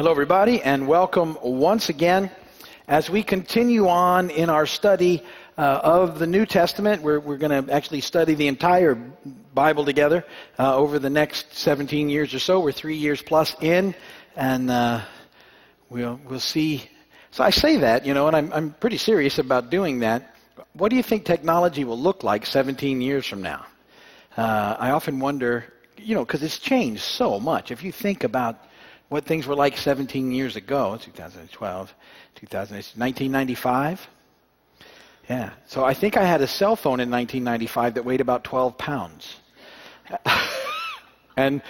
Hello, everybody, and welcome once again. As we continue on in our study of the New Testament, we're going to actually study the entire Bible together over the next 17 years or so. We're 3 years plus in, and we'll see. So I say that, you know, and I'm pretty serious about doing that. What do you think technology will look like 17 years from now? I often wonder, you know, because it's changed so much. If you think about what things were like 17 years ago, 2012, 1995. Yeah, so I think I had a cell phone in 1995 that weighed about 12 pounds. and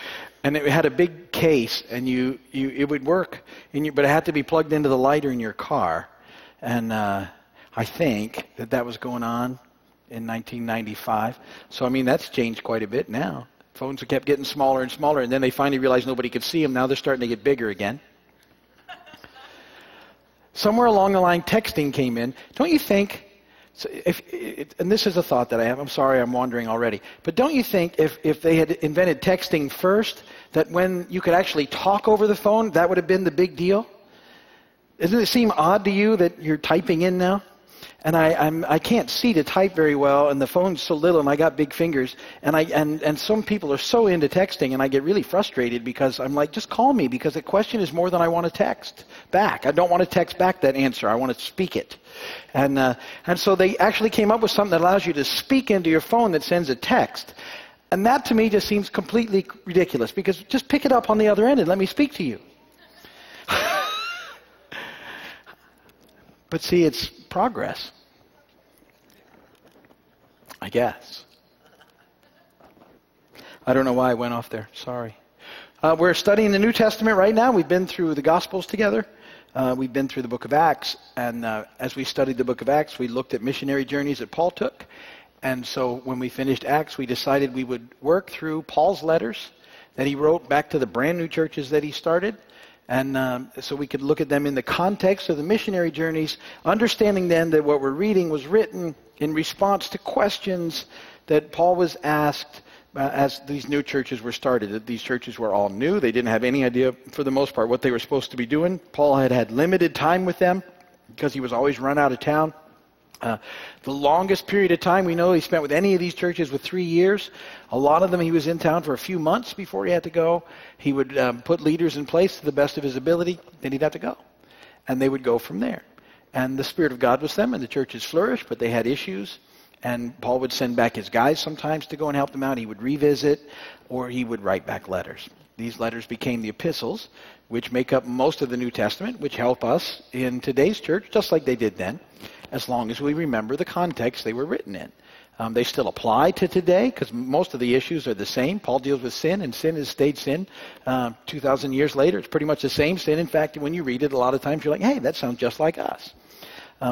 it had a big case, and it would work, but it had to be plugged into the lighter in your car. And I think that was going on in 1995. So, I mean, that's changed quite a bit now. Phones kept getting smaller and smaller, and then they finally realized nobody could see them. Now they're starting to get bigger again. Somewhere along the line, texting came in. Don't you think, and this is a thought that I have, I'm sorry I'm wandering already, but don't you think if they had invented texting first, that when you could actually talk over the phone, that would have been the big deal? Doesn't it seem odd to you that you're typing in now? And I can't see to type very well, and the phone's so little, and I got big fingers, and some people are so into texting, and I get really frustrated because I'm like, just call me, because the question is more than I want to text back. I don't want to text back that answer. I want to speak it. And so they actually came up with something that allows you to speak into your phone that sends a text. And that to me just seems completely ridiculous, because just pick it up on the other end and let me speak to you. But see, it's progress, I guess. I don't know why I went off there. Sorry. We're studying the New Testament right now. We've been through the Gospels together. We've been through the book of Acts. And as we studied the book of Acts, we looked at missionary journeys that Paul took. And so when we finished Acts, we decided we would work through Paul's letters that he wrote back to the brand new churches that he started. And so we could look at them in the context of the missionary journeys, understanding then that what we're reading was written in response to questions that Paul was asked as these new churches were started. These churches were all new. They didn't have any idea, for the most part, what they were supposed to be doing. Paul had limited time with them because he was always run out of town. The longest period of time we know he spent with any of these churches was 3 years. A lot of them he was in town for a few months before he had to go. He would put leaders in place to the best of his ability. Then he'd have to go. And they would go from there. And the Spirit of God was them, and the churches flourished, but they had issues. And Paul would send back his guys sometimes to go and help them out. He would revisit, or he would write back letters. These letters became the epistles, which make up most of the New Testament, which help us in today's church, just like they did then, as long as we remember the context they were written in. They still apply to today because most of the issues are the same. Paul deals with sin, and sin has stayed sin 2,000 years later. It's pretty much the same sin. In fact, when you read it, a lot of times you're like, hey, that sounds just like us,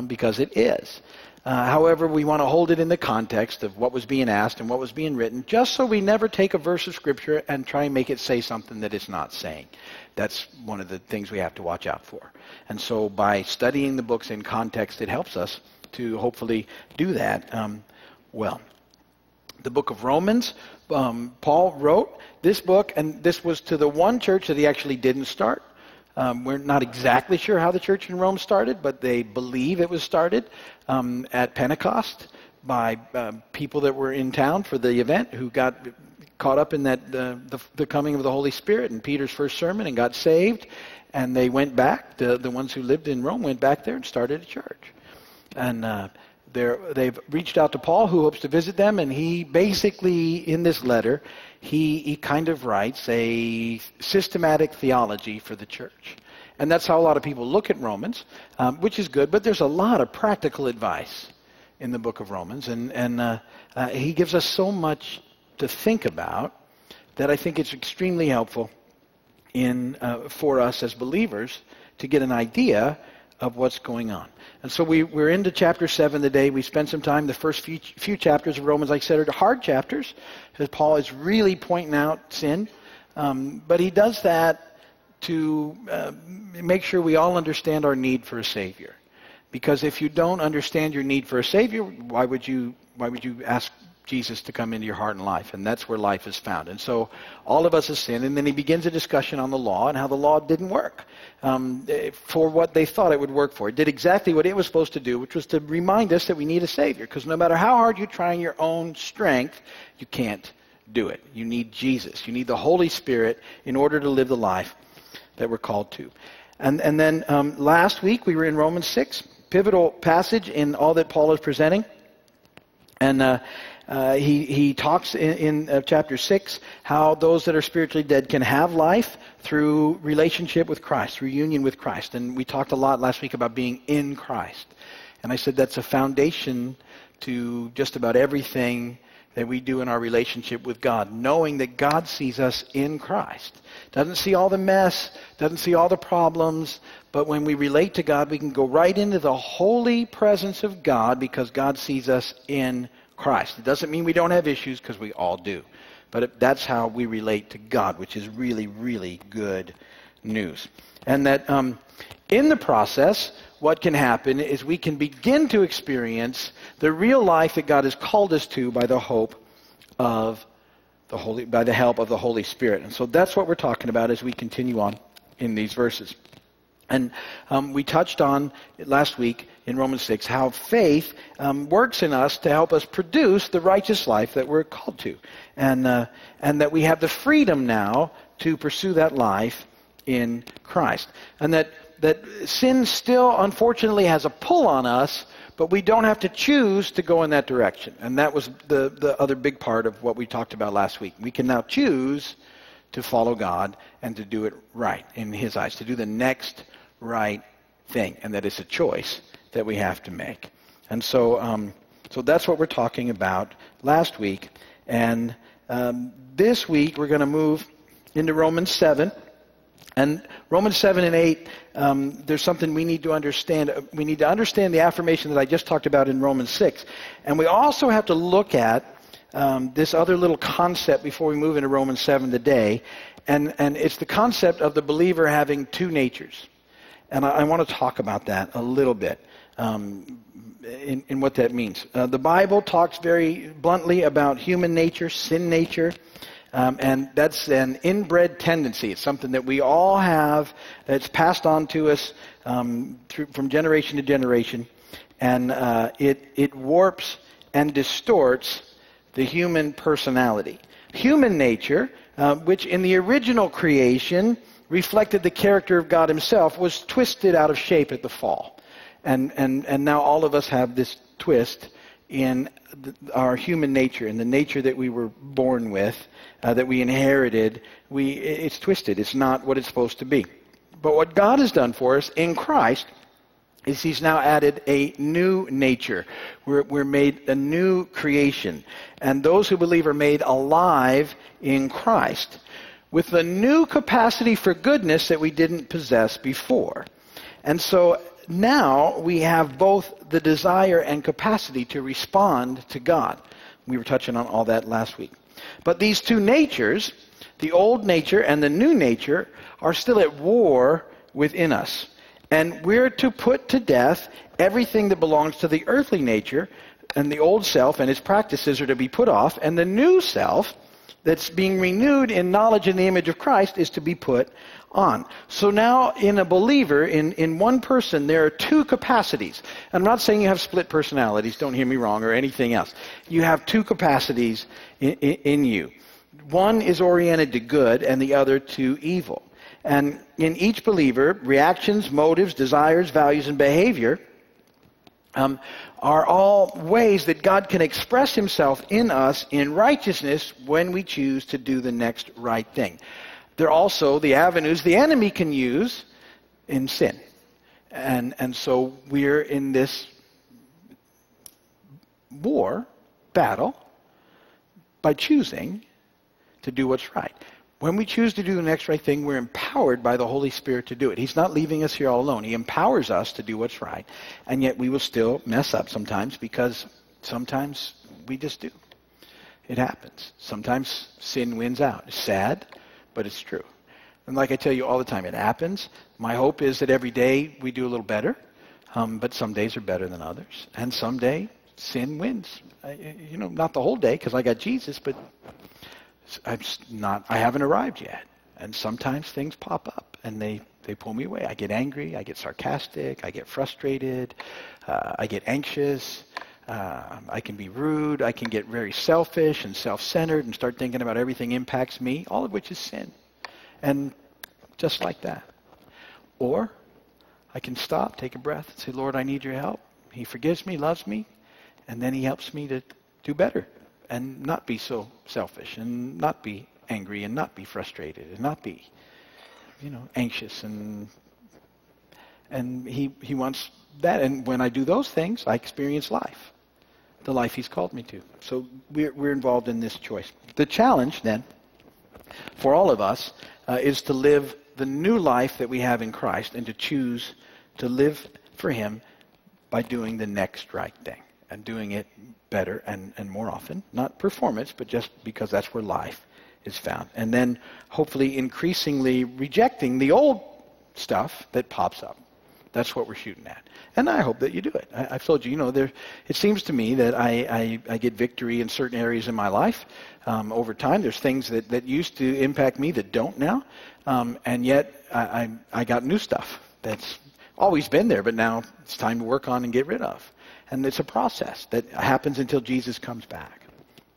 because it is. However, we want to hold it in the context of what was being asked and what was being written, just so we never take a verse of Scripture and try and make it say something that it's not saying. That's one of the things we have to watch out for. And so by studying the books in context, it helps us to hopefully do that well. The book of Romans, Paul wrote this book, and this was to the one church that he actually didn't start. We're not exactly sure how the church in Rome started, but they believe it was started at Pentecost by people that were in town for the event who got caught up in that the coming of the Holy Spirit and Peter's first sermon and got saved. And they went back. The ones who lived in Rome went back there and started a church. And they've reached out to Paul, who hopes to visit them. And he basically, in this letter, he kind of writes a systematic theology for the church. And that's how a lot of people look at Romans, which is good, but there's a lot of practical advice in the book of Romans. And he gives us so much to think about that I think it's extremely helpful for us as believers to get an idea of what's going on. And so we're into chapter 7 today. We spent some time, the first few chapters of Romans, like I said, are hard chapters, because Paul is really pointing out sin. But he does that to make sure we all understand our need for a Savior. Because if you don't understand your need for a Savior, why would you ask Jesus to come into your heart and life, and that's where life is found. And so all of us have sinned, and then he begins a discussion on the law and how the law didn't work for what they thought it would work for. It did exactly what it was supposed to do, which was to remind us that we need a Savior, because no matter how hard you try in your own strength, you can't do it. You need Jesus. You need the Holy Spirit in order to live the life that we're called to. And then last week we were in Romans 6, pivotal passage in all that Paul is presenting. And he talks in chapter 6 how those that are spiritually dead can have life through relationship with Christ, through union with Christ. And we talked a lot last week about being in Christ. And I said that's a foundation to just about everything that we do in our relationship with God, knowing that God sees us in Christ. Doesn't see all the mess, doesn't see all the problems, but when we relate to God, we can go right into the holy presence of God because God sees us in Christ. It doesn't mean we don't have issues, because we all do, but that's how we relate to God, which is really, really good news. And that in the process, what can happen is we can begin to experience the real life that God has called us to by the hope of by the help of the Holy Spirit. And so that's what we're talking about as we continue on in these verses. And we touched on last week in Romans 6 how faith works in us to help us produce the righteous life that we're called to, and that we have the freedom now to pursue that life in Christ, and that sin still unfortunately has a pull on us, but we don't have to choose to go in that direction. And that was the other big part of what we talked about last week. We can now choose to follow God and to do it right in his eyes, to do the next right thing, and that is a choice that we have to make. And so so that's what we're talking about last week. And this week we're going to move into Romans 7. And Romans 7 and 8, there's something we need to understand. We need to understand the affirmation that I just talked about in Romans 6. And we also have to look at this other little concept before we move into Romans 7 today. And it's the concept of the believer having two natures. And I want to talk about that a little bit, in what that means. The Bible talks very bluntly about human nature, sin nature. And that's an inbred tendency. It's something that we all have, that's passed on to us from generation to generation. And it warps and distorts the human personality. Human nature, which in the original creation reflected the character of God himself, was twisted out of shape at the fall. And now all of us have this twist in our human nature, and the nature that we were born with, that we inherited, it's twisted. It's not what it's supposed to be. But what God has done for us in Christ is he's now added a new nature. We're made a new creation. And those who believe are made alive in Christ with the new capacity for goodness that we didn't possess before. And so now we have both the desire and capacity to respond to God. We were touching on all that last week. But these two natures, the old nature and the new nature, are still at war within us. And we're to put to death everything that belongs to the earthly nature, and the old self and its practices are to be put off, and the new self that's being renewed in knowledge in the image of Christ is to be put on. So now in a believer, in one person, there are two capacities. I'm not saying you have split personalities, don't hear me wrong, or anything else. You have two capacities in you. One is oriented to good and the other to evil. And in each believer, reactions, motives, desires, values, and behavior are all ways that God can express himself in us in righteousness when we choose to do the next right thing. They're also the avenues the enemy can use in sin. And so we're in this battle, by choosing to do what's right. When we choose to do the next right thing, we're empowered by the Holy Spirit to do it. He's not leaving us here all alone. He empowers us to do what's right, and yet we will still mess up sometimes, because sometimes we just do. It happens. Sometimes sin wins out. It's sad, but it's true. And like I tell you all the time, it happens. My hope is that every day we do a little better, but some days are better than others, and someday sin wins. Not the whole day because I got Jesus, but I haven't arrived yet. And sometimes things pop up and they pull me away. I get angry, I get sarcastic, I get frustrated, I get anxious, I can be rude, I can get very selfish and self-centered and start thinking about everything impacts me, all of which is sin. And just like that. Or I can stop, take a breath, and say, Lord, I need your help. He forgives me, loves me, and then he helps me to do better and not be so selfish and not be angry and not be frustrated and not be, anxious. And he wants that. And when I do those things, I experience life, the life he's called me to. So we're involved in this choice. The challenge then for all of us is to live the new life that we have in Christ and to choose to live for him by doing the next right thing and doing it better and more often. Not performance, but just because that's where life is found. And then hopefully increasingly rejecting the old stuff that pops up. That's what we're shooting at. And I hope that you do it. I've told you, it seems to me that I get victory in certain areas in my life over time. There's things that used to impact me that don't now. And yet I got new stuff that's always been there, but now it's time to work on and get rid of. And it's a process that happens until Jesus comes back.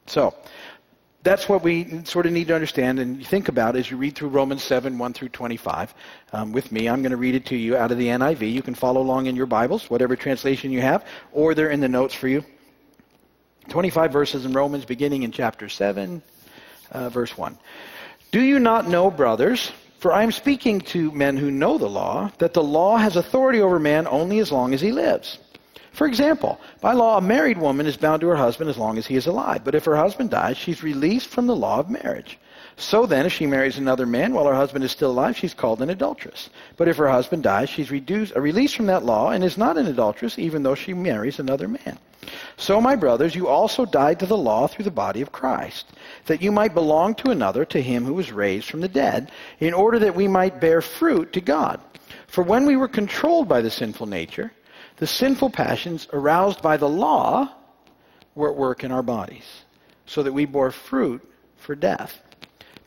So that's what we sort of need to understand and think about as you read through Romans 7, 1 through 25 with me. I'm going to read it to you out of the NIV. You can follow along in your Bibles, whatever translation you have, or they're in the notes for you. 25 verses in Romans, beginning in chapter 7, verse 1. Do you not know, brothers, for I am speaking to men who know the law, that the law has authority over man only as long as he lives? For example, by law, a married woman is bound to her husband as long as he is alive. But if her husband dies, she's released from the law of marriage. So then, if she marries another man while her husband is still alive, she's called an adulteress. But if her husband dies, she's released from that law and is not an adulteress, even though she marries another man. So, my brothers, you also died to the law through the body of Christ, that you might belong to another, to him who was raised from the dead, in order that we might bear fruit to God. For when we were controlled by the sinful nature, the sinful passions aroused by the law were at work in our bodies, so that we bore fruit for death.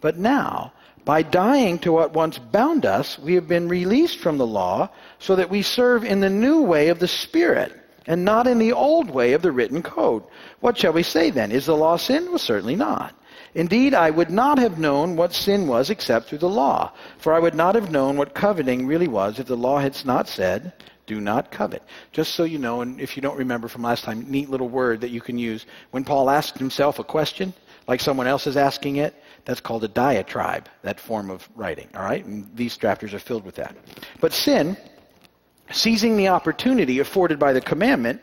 But now, by dying to what once bound us, we have been released from the law, so that we serve in the new way of the Spirit, and not in the old way of the written code. What shall we say then? Is the law sin? Well, certainly not. Indeed, I would not have known what sin was except through the law, for I would not have known what coveting really was if the law had not said, do not covet. Just so you know, and if you don't remember from last time, neat little word that you can use. When Paul asked himself a question, like someone else is asking it, that's called a diatribe, that form of writing, all right? And these chapters are filled with that. But sin, seizing the opportunity afforded by the commandment,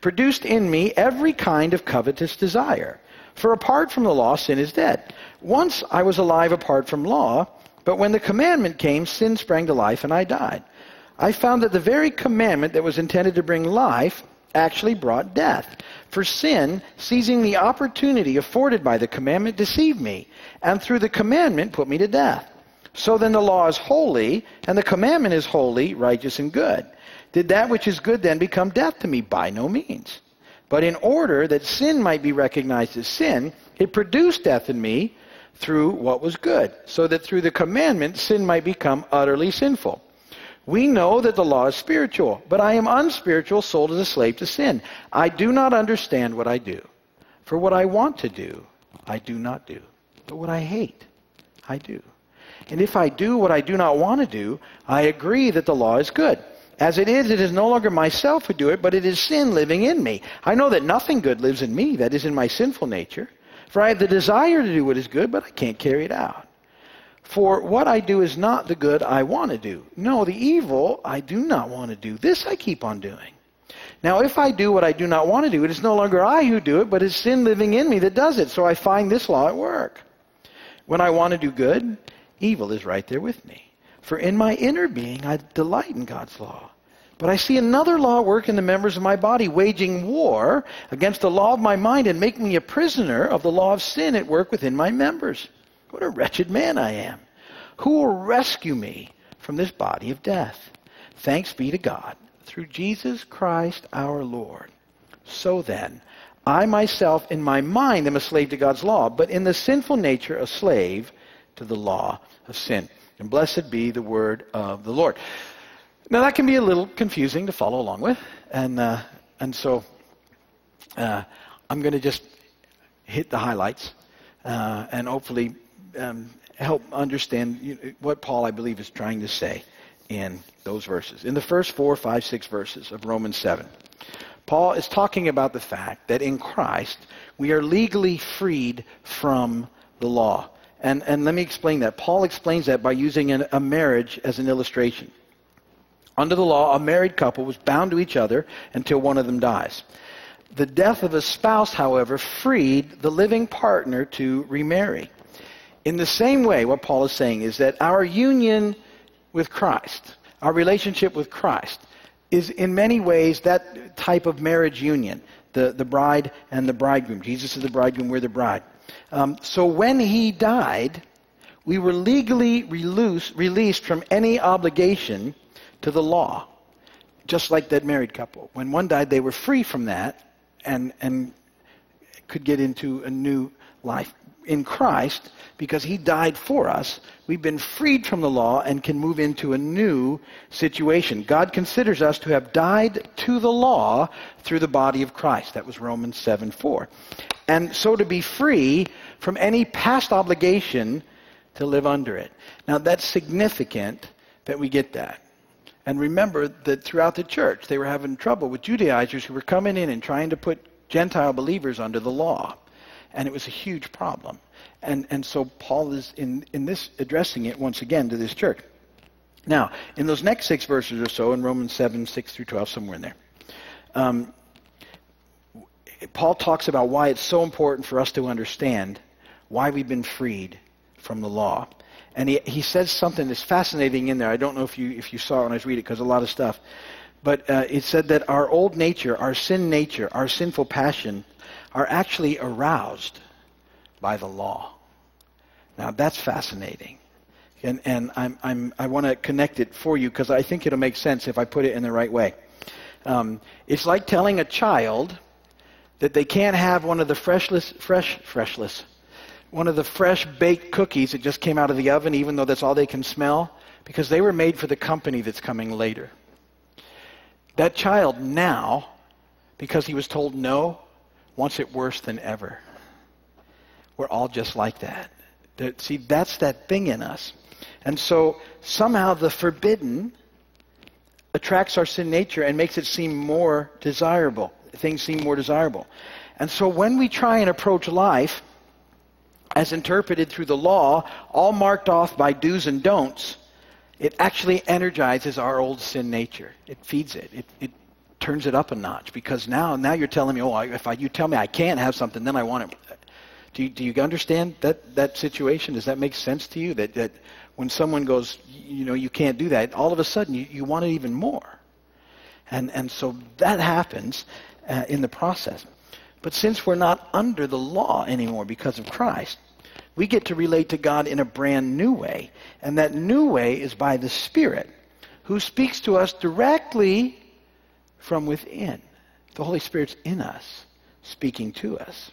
produced in me every kind of covetous desire. For apart from the law, sin is dead. Once I was alive apart from law, but when the commandment came, sin sprang to life and I died. I found that the very commandment that was intended to bring life actually brought death. For sin, seizing the opportunity afforded by the commandment, deceived me, and through the commandment put me to death. So then the law is holy, and the commandment is holy, righteous, and good. Did that which is good then become death to me? By no means. But in order that sin might be recognized as sin, it produced death in me through what was good, so that through the commandment sin might become utterly sinful. We know that the law is spiritual, but I am unspiritual, sold as a slave to sin. I do not understand what I do. For what I want to do, I do not do. But what I hate, I do. And if I do what I do not want to do, I agree that the law is good. As it is no longer myself who do it, but it is sin living in me. I know that nothing good lives in me, that is in my sinful nature. For I have the desire to do what is good, but I can't carry it out. For what I do is not the good I want to do. No, the evil I do not want to do. This I keep on doing. Now, if I do what I do not want to do, it is no longer I who do it, but it's sin living in me that does it. So I find this law at work. When I want to do good, evil is right there with me. For in my inner being, I delight in God's law. But I see another law at work in the members of my body, waging war against the law of my mind and making me a prisoner of the law of sin at work within my members. What a wretched man I am. Who will rescue me from this body of death? Thanks be to God, through Jesus Christ our Lord. So then, I myself in my mind am a slave to God's law, but in the sinful nature a slave to the law of sin. And blessed be the word of the Lord. Now that can be a little confusing to follow along with, and so I'm going to just hit the highlights and hopefully help understand what Paul, I believe, is trying to say in those verses. In the first 4, 5, 6 verses of Romans 7, Paul is talking about the fact that in Christ we are legally freed from the law. And let me explain that. Paul explains that by using a marriage as an illustration. Under the law, a married couple was bound to each other until one of them dies. The death of a spouse, however, freed the living partner to remarry. In the same way, what Paul is saying is that our union with Christ, our relationship with Christ, is in many ways that type of marriage union, the bride and the bridegroom. Jesus is the bridegroom, we're the bride. So when he died, we were legally released from any obligation to the law, just like that married couple. When one died, they were free from that and could get into a new life. In Christ, because he died for us, we've been freed from the law and can move into a new situation. God considers us to have died to the law through the body of Christ. That was Romans 7:4. And so to be free from any past obligation to live under it. Now that's significant that we get that. And remember that throughout the church, they were having trouble with Judaizers who were coming in and trying to put Gentile believers under the law. And it was a huge problem. And so Paul is in this addressing it once again to this church. Now, in those next 6 verses or so, in Romans 7, 6 through 12, somewhere in there, Paul talks about why it's so important for us to understand why we've been freed from the law. And he says something that's fascinating in there. I don't know if you saw it when I was reading it, because a lot of stuff. But it said that our old nature, our sinful passion, are actually aroused by the law. Now that's fascinating. And I want to connect it for you, because I think it'll make sense if I put it in the right way. It's like telling a child that they can't have one of the fresh baked cookies that just came out of the oven, even though that's all they can smell, because they were made for the company that's coming later. That child now, because he was told no, wants it worse than ever. We're all just like that. See, that's that thing in us. And so somehow the forbidden attracts our sin nature and makes it seem more desirable. Things seem more desirable. And so when we try and approach life as interpreted through the law, all marked off by do's and don'ts, it actually energizes our old sin nature. It feeds it. It turns it up a notch, because now you're telling me, you tell me I can't have something, then I want it. Do you understand that situation? Does that make sense to you? That when someone goes, you can't do that, all of a sudden you want it even more. And so that happens in the process. But since we're not under the law anymore because of Christ, we get to relate to God in a brand new way. And that new way is by the Spirit, who speaks to us directly from within. The Holy Spirit's in us, speaking to us.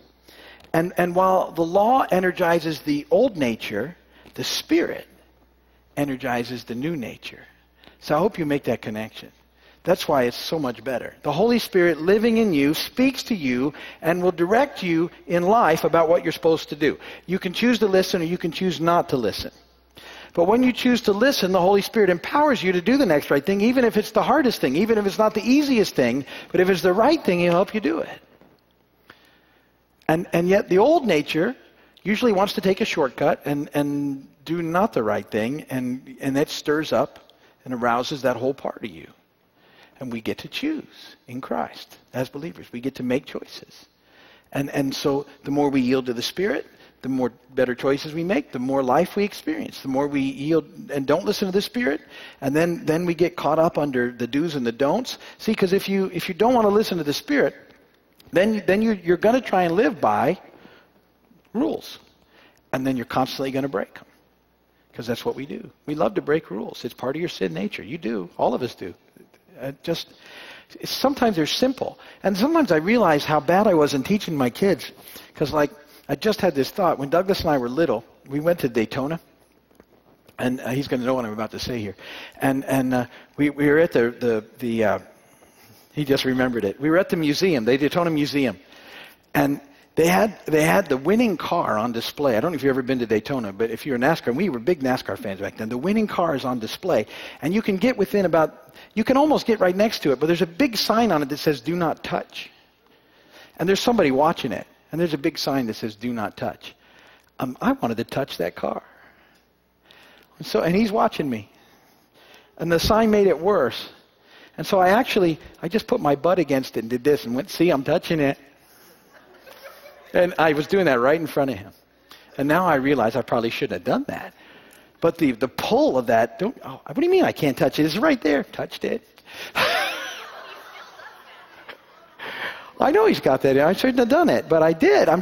And while the law energizes the old nature, the Spirit energizes the new nature. So I hope you make that connection. That's why it's so much better. The Holy Spirit living in you speaks to you and will direct you in life about what you're supposed to do. You can choose to listen or you can choose not to listen. But when you choose to listen, the Holy Spirit empowers you to do the next right thing, even if it's the hardest thing, even if it's not the easiest thing, but if it's the right thing, he'll help you do it. And yet the old nature usually wants to take a shortcut and do not the right thing, and that stirs up and arouses that whole part of you. And we get to choose in Christ as believers. We get to make choices. And so the more we yield to the Spirit, the more better choices we make, the more life we experience. The more we yield and don't listen to the Spirit, and then we get caught up under the do's and the don'ts. See, because if you don't want to listen to the Spirit, then you're going to try and live by rules, and then you're constantly going to break them, because that's what we do. We love to break rules. It's part of your sin nature. You do. All of us do. Just sometimes they're simple. And sometimes I realize how bad I was in teaching my kids, because like I just had this thought. When Douglas and I were little, we went to Daytona, and he's going to know what I'm about to say here. And we were at the he just remembered it. We were at the museum, the Daytona Museum, and they had the winning car on display. I don't know if you've ever been to Daytona, but if you're a NASCAR, and we were big NASCAR fans back then, the winning car is on display. And you can get within about, you can almost get right next to it, but there's a big sign on it that says, do not touch. And there's somebody watching it, and there's a big sign that says, do not touch. I wanted to touch that car. And he's watching me. And the sign made it worse. And so I just put my butt against it and did this and went, see, I'm touching it. And I was doing that right in front of him. And now I realize I probably shouldn't have done that. But the pull of that, what do you mean I can't touch it? It's right there. Touched it. I know he's got that. I shouldn't have done it, but I did. I'm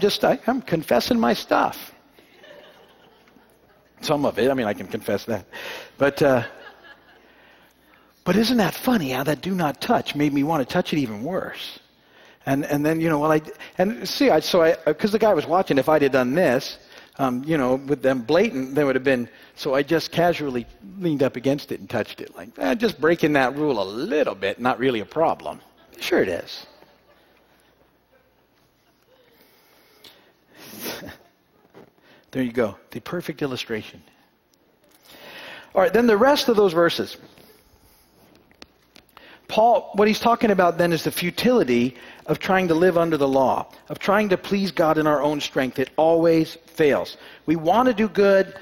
confessing my stuff. Some of it. I mean, I can confess that. But isn't that funny how that do not touch made me want to touch it even worse? And then, because the guy was watching, if I'd have done this, with them blatant, there would have been, so I just casually leaned up against it and touched it. Like, just breaking that rule a little bit, not really a problem. Sure it is. There you go, the perfect illustration. All right, then the rest of those verses. Paul, what he's talking about then is the futility of trying to live under the law, of trying to please God in our own strength. It always fails. We want to do good.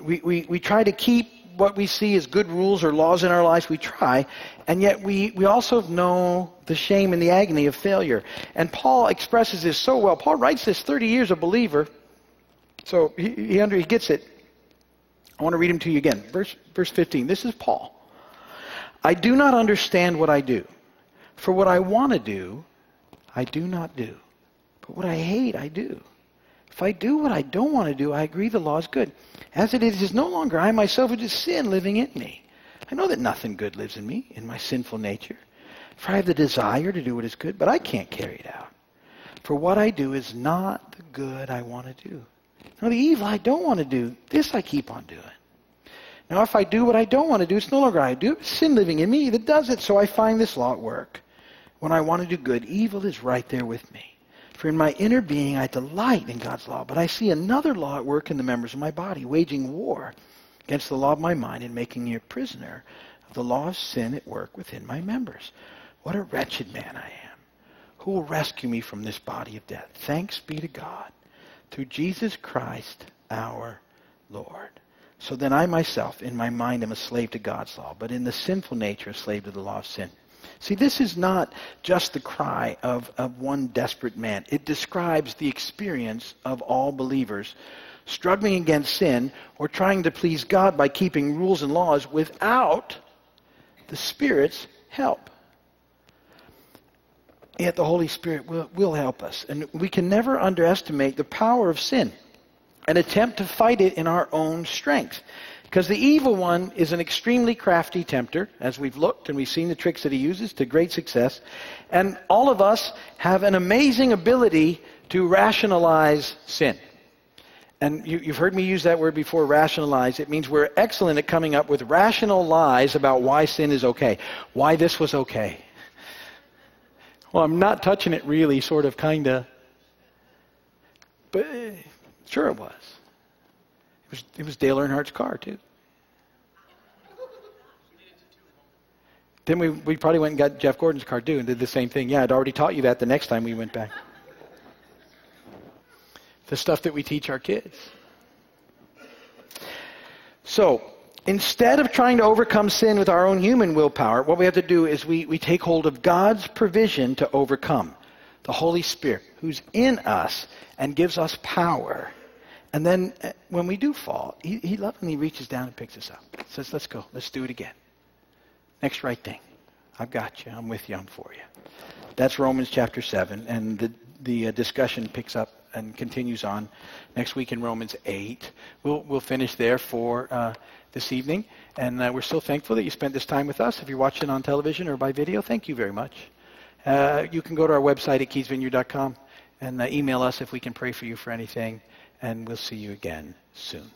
We try to keep what we see as good rules or laws in our lives. We try, and yet we also know the shame and the agony of failure. And Paul expresses this so well. Paul writes this 30 years a believer, so he gets it. I want to read him to you again. Verse 15. This is Paul. I do not understand what I do. For what I want to do, I do not do. But what I hate, I do. If I do what I don't want to do, I agree the law is good. As it is no longer I myself, it is sin living in me. I know that nothing good lives in me, in my sinful nature. For I have the desire to do what is good, but I can't carry it out. For what I do is not the good I want to do. Now the evil I don't want to do, this I keep on doing. Now, if I do what I don't want to do, it's no longer I do. It's sin living in me that does it, so I find this law at work. When I want to do good, evil is right there with me. For in my inner being, I delight in God's law, but I see another law at work in the members of my body, waging war against the law of my mind and making me a prisoner of the law of sin at work within my members. What a wretched man I am. Who will rescue me from this body of death? Thanks be to God, through Jesus Christ our Lord. So then I myself, in my mind, am a slave to God's law, but in the sinful nature, a slave to the law of sin. See, this is not just the cry of one desperate man. It describes the experience of all believers struggling against sin or trying to please God by keeping rules and laws without the Spirit's help. Yet the Holy Spirit will help us, and we can never underestimate the power of sin. An attempt to fight it in our own strength. Because the evil one is an extremely crafty tempter, as we've looked and we've seen the tricks that he uses to great success. And all of us have an amazing ability to rationalize sin. And you've heard me use that word before, rationalize. It means we're excellent at coming up with rational lies about why sin is okay. Why this was okay. Well, I'm not touching it really, sort of, kind of. But... sure it was. It was Dale Earnhardt's car, too. Then we probably went and got Jeff Gordon's car, too, and did the same thing. Yeah, I'd already taught you that the next time we went back. The stuff that we teach our kids. So, instead of trying to overcome sin with our own human willpower, what we have to do is we take hold of God's provision to overcome. The Holy Spirit, who's in us and gives us power. And then when we do fall, he lovingly reaches down and picks us up. Says, let's go. Let's do it again. Next right thing. I've got you. I'm with you. I'm for you. That's Romans chapter 7. And the discussion picks up and continues on next week in Romans 8. We'll finish there for this evening. And we're so thankful that you spent this time with us. If you're watching on television or by video, thank you very much. You can go to our website at keysvenue.com and email us if we can pray for you for anything. And we'll see you again soon.